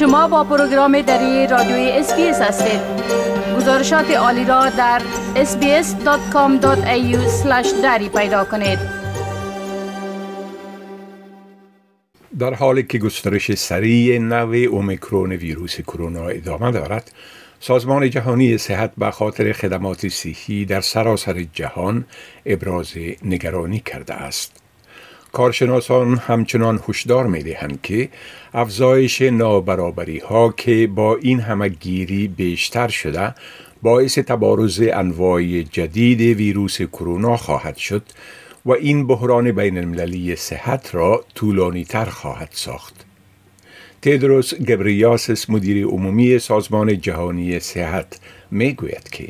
شما با پروگرام دری رادیوی SBS هستید. گزارشات عالی را در sbs.com.au/dari پیدا کنید. در حالی که گسترش سریع نو اومیکرون ویروس کرونا ادامه دارد، سازمان جهانی صحت به خاطر خدمات صحی در سراسر جهان ابراز نگرانی کرده است. کارشناسان همچنان هشدار می‌دهند که افزایش نابرابری‌ها که با این همه گیری بیشتر شده باعث تبارز انواع جدید ویروس کرونا خواهد شد و این بحران بین المللی صحت را طولانی‌تر خواهد ساخت. تدروس گبریاسس مدیر عمومی سازمان جهانی صحت میگوید که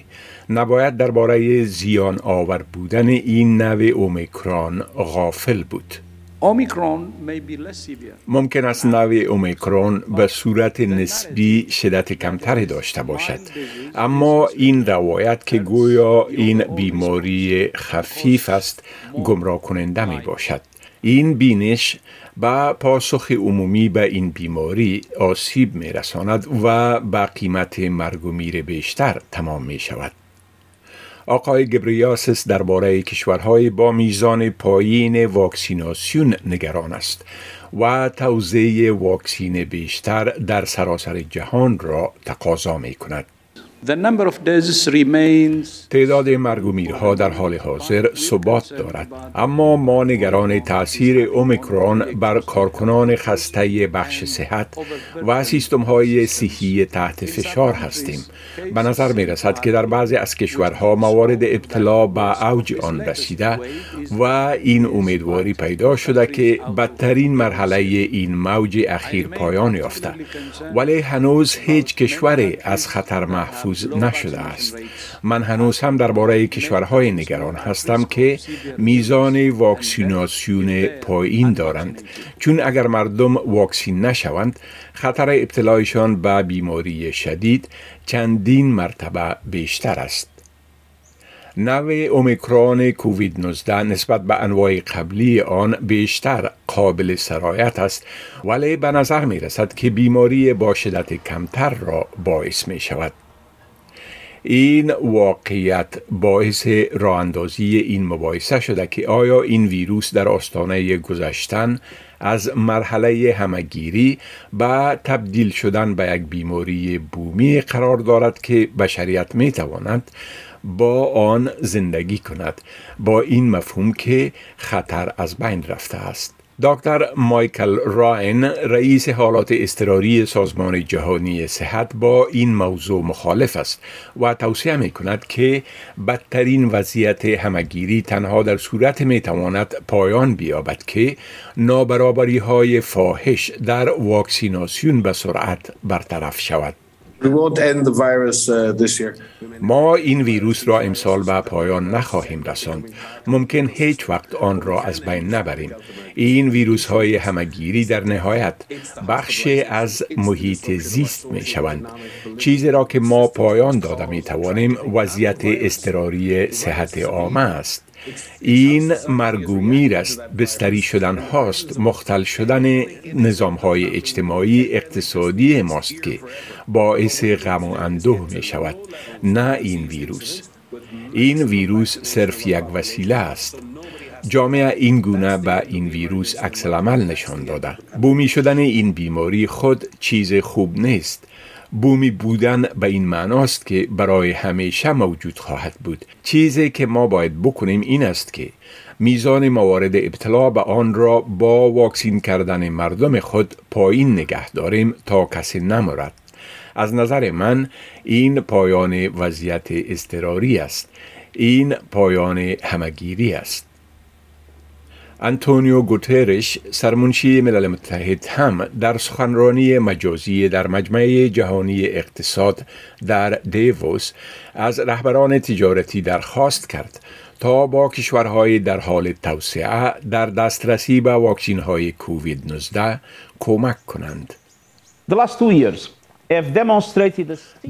نباید درباره زیان آور بودن این نوع اومیکرون غافل بود. ممکن است نوع اومیکرون به صورت نسبی شدت کمتری داشته باشد، اما این روایت که گویا این بیماری خفیف است گمراه کننده می باشد. این بینش با پاسخ عمومی به این بیماری آسیب می رساند و با قیمت مرگ و میر بیشتر تمام می شود. آقای گبریاسس درباره کشورهای با میزان پایین واکسیناسیون نگران است و توزیع واکسین بیشتر در سراسر جهان را تقاضا می کند. تعداد مرگ و میرها در حال حاضر ثبات دارد، اما ما نگران تأثیر اومیکرون بر کارکنان خسته بخش صحت و سیستم‌های صحی تحت فشار هستیم. به نظر می رسد که در بعضی از کشورها موارد ابتلا به اوج آن رسیده و این امیدواری پیدا شده که بدترین مرحله این موج اخیر پایان یافته، ولی هنوز هیچ کشوری از خطر محفوظ نشده است. من هنوز هم درباره کشورهای نگران هستم که میزان واکسیناسیون پایین دارند، چون اگر مردم واکسین نشوند خطر ابتلایشان به بیماری شدید چندین مرتبه بیشتر است. نوع اومیکرون کووید 19 نسبت به انواع قبلی آن بیشتر قابل سرایت است، ولی به نظر می رسد که بیماری با شدت کمتر را باعث می شود. این واقعیت باعث راه اندازی این مباحثه شده که آیا این ویروس در آستانه گذشتن از مرحله همگیری با تبدیل شدن به یک بیماری بومی قرار دارد که بشریت می تواند با آن زندگی کند، با این مفهوم که خطر از بین رفته است. دکتر مایکل راین رئیس حالات اضطراری سازمان جهانی صحت با این موضوع مخالف است و توصیه می کند که بدترین وضعیت همگیری تنها در صورت می تواند پایان بیابد که نابرابری های فاحش در واکسیناسیون به سرعت برطرف شود. ما این ویروس را امسال به پایان نخواهیم رساند. ممکن هیچ وقت آن را از بین نبریم. این ویروس های همگیری در نهایت بخش از محیط زیست می شوند. چیزی را که ما پایان داده می توانیم وضعیت اضطراری صحت عامه است. این مرگ و میر است، بستری شدن هاست، مختل شدن نظام های اجتماعی اقتصادی ماست که باعث غم و اندوه می شود، نه این ویروس. این ویروس صرف یک وسیله است. جامعه این گونه به این ویروس عکس العمل نشان داده. بومی شدن این بیماری خود چیز خوب نیست. بومی بودن به این معناست که برای همیشه موجود خواهد بود. چیزی که ما باید بکنیم این است که میزان موارد ابتلا به آن را با واکسین کردن مردم خود پایین نگه داریم تا کسی نمرد. از نظر من این پایان وضعیت اضطراری است. این پایان همگیری است. آنتونیو گوترش سرمنشی ملل متحد هم در سخنرانی مجازی در مجمع جهانی اقتصاد در دیووس از رهبران تجارتی درخواست کرد تا با کشورهای در حال توسعه در دسترسی به واکسین‌های کووید 19 کمک کنند.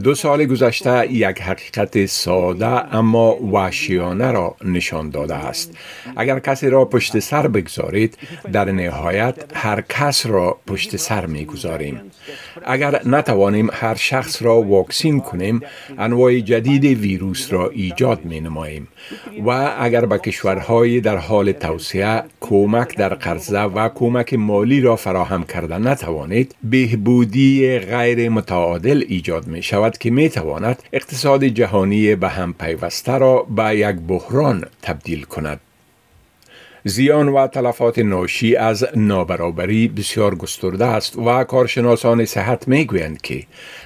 دو سال گذشته یک حقیقت ساده اما وحشیانه را نشان داده است. اگر کسی را پشت سر بگذارید، در نهایت هر کس را پشت سر میگذاریم. اگر نتوانیم هر شخص را واکسین کنیم، انواع جدید ویروس را ایجاد مینماییم. و اگر به کشورهای در حال توسعه کمک در قرضه و کمک مالی را فراهم کردن نتوانید، بهبودی غیر متعادل ایجاد می شود که می تواند اقتصاد جهانی به هم پیوسته را به یک بحران تبدیل کند. زیان و تلفات ناشی از نابرابری بسیار گسترده است و کارشناسان صحت میگویند که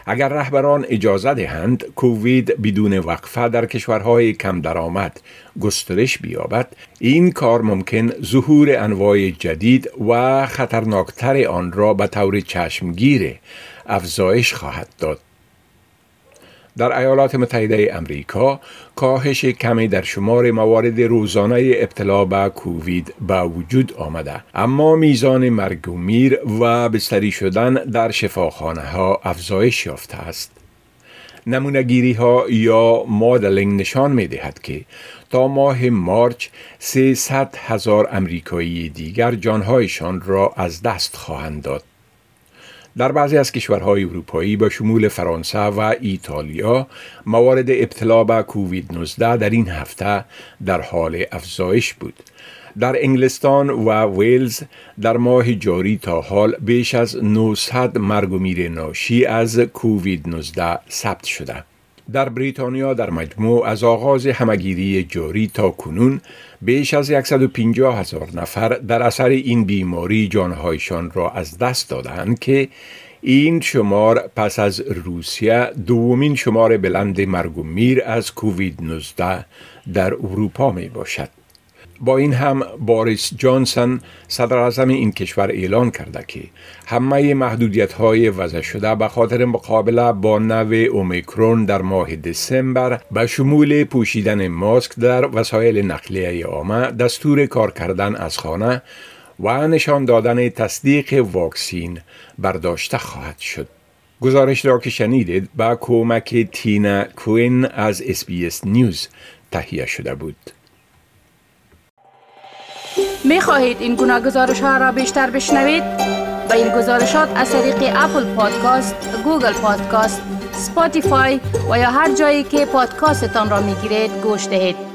اگر رهبران اجازه دهند کووید بدون وقفه در کشورهای کم درآمد گسترش بیابد، این کار ممکن ظهور انواع جدید و خطرناکتر آن را به طور چشمگیر افزایش خواهد داد. در ایالات متحده امریکا کاهش کمی در شمار موارد روزانه ابتلا به کووید به وجود آمده، اما میزان مرگ و میر و بستری شدن در شفاخانه ها افزایش یافته است. نمونه‌گیری ها یا مدلینگ نشان می دهد که تا ماه مارچ 300,000 امریکایی دیگر جانهایشان را از دست خواهند داد. در بعضی از کشورهای اروپایی به شمول فرانسه و ایتالیا موارد ابتلا به کووید 19 در این هفته در حال افزایش بود. در انگلستان و ویلز در ماه جاری تا حال بیش از 900 مرگ و میر ناشی از کووید 19 ثبت شده. در بریتانیا در مجموع از آغاز همگیری جاری تا کنون بیش از 150,000 نفر در اثر این بیماری جانهایشان را از دست دادند که این شمار پس از روسیه دومین شمار بلند مرگ و میر از کووید 19 در اروپا می باشد. با این هم بوریس جانسون صدر اعظم این کشور اعلان کرده که همه محدودیت‌های وضع شده به خاطر مقابله با نوع اومیکرون در ماه دسامبر به شمول پوشیدن ماسک در وسایل نقلیه عامه، دستور کار کردن از خانه و نشان دادن تصدیق واکسن برداشته خواهد شد. گزارش را که شنیدید با کمک تینا کوین از SBS نیوز تهیه شده بود. می خواهید این گناه گزارش ها را بیشتر بشنوید؟ با این گزارشات از طریق اپل پادکاست، گوگل پادکاست، سپاتیفای و یا هر جایی که پادکاستتان را می گیرید گوش دهید.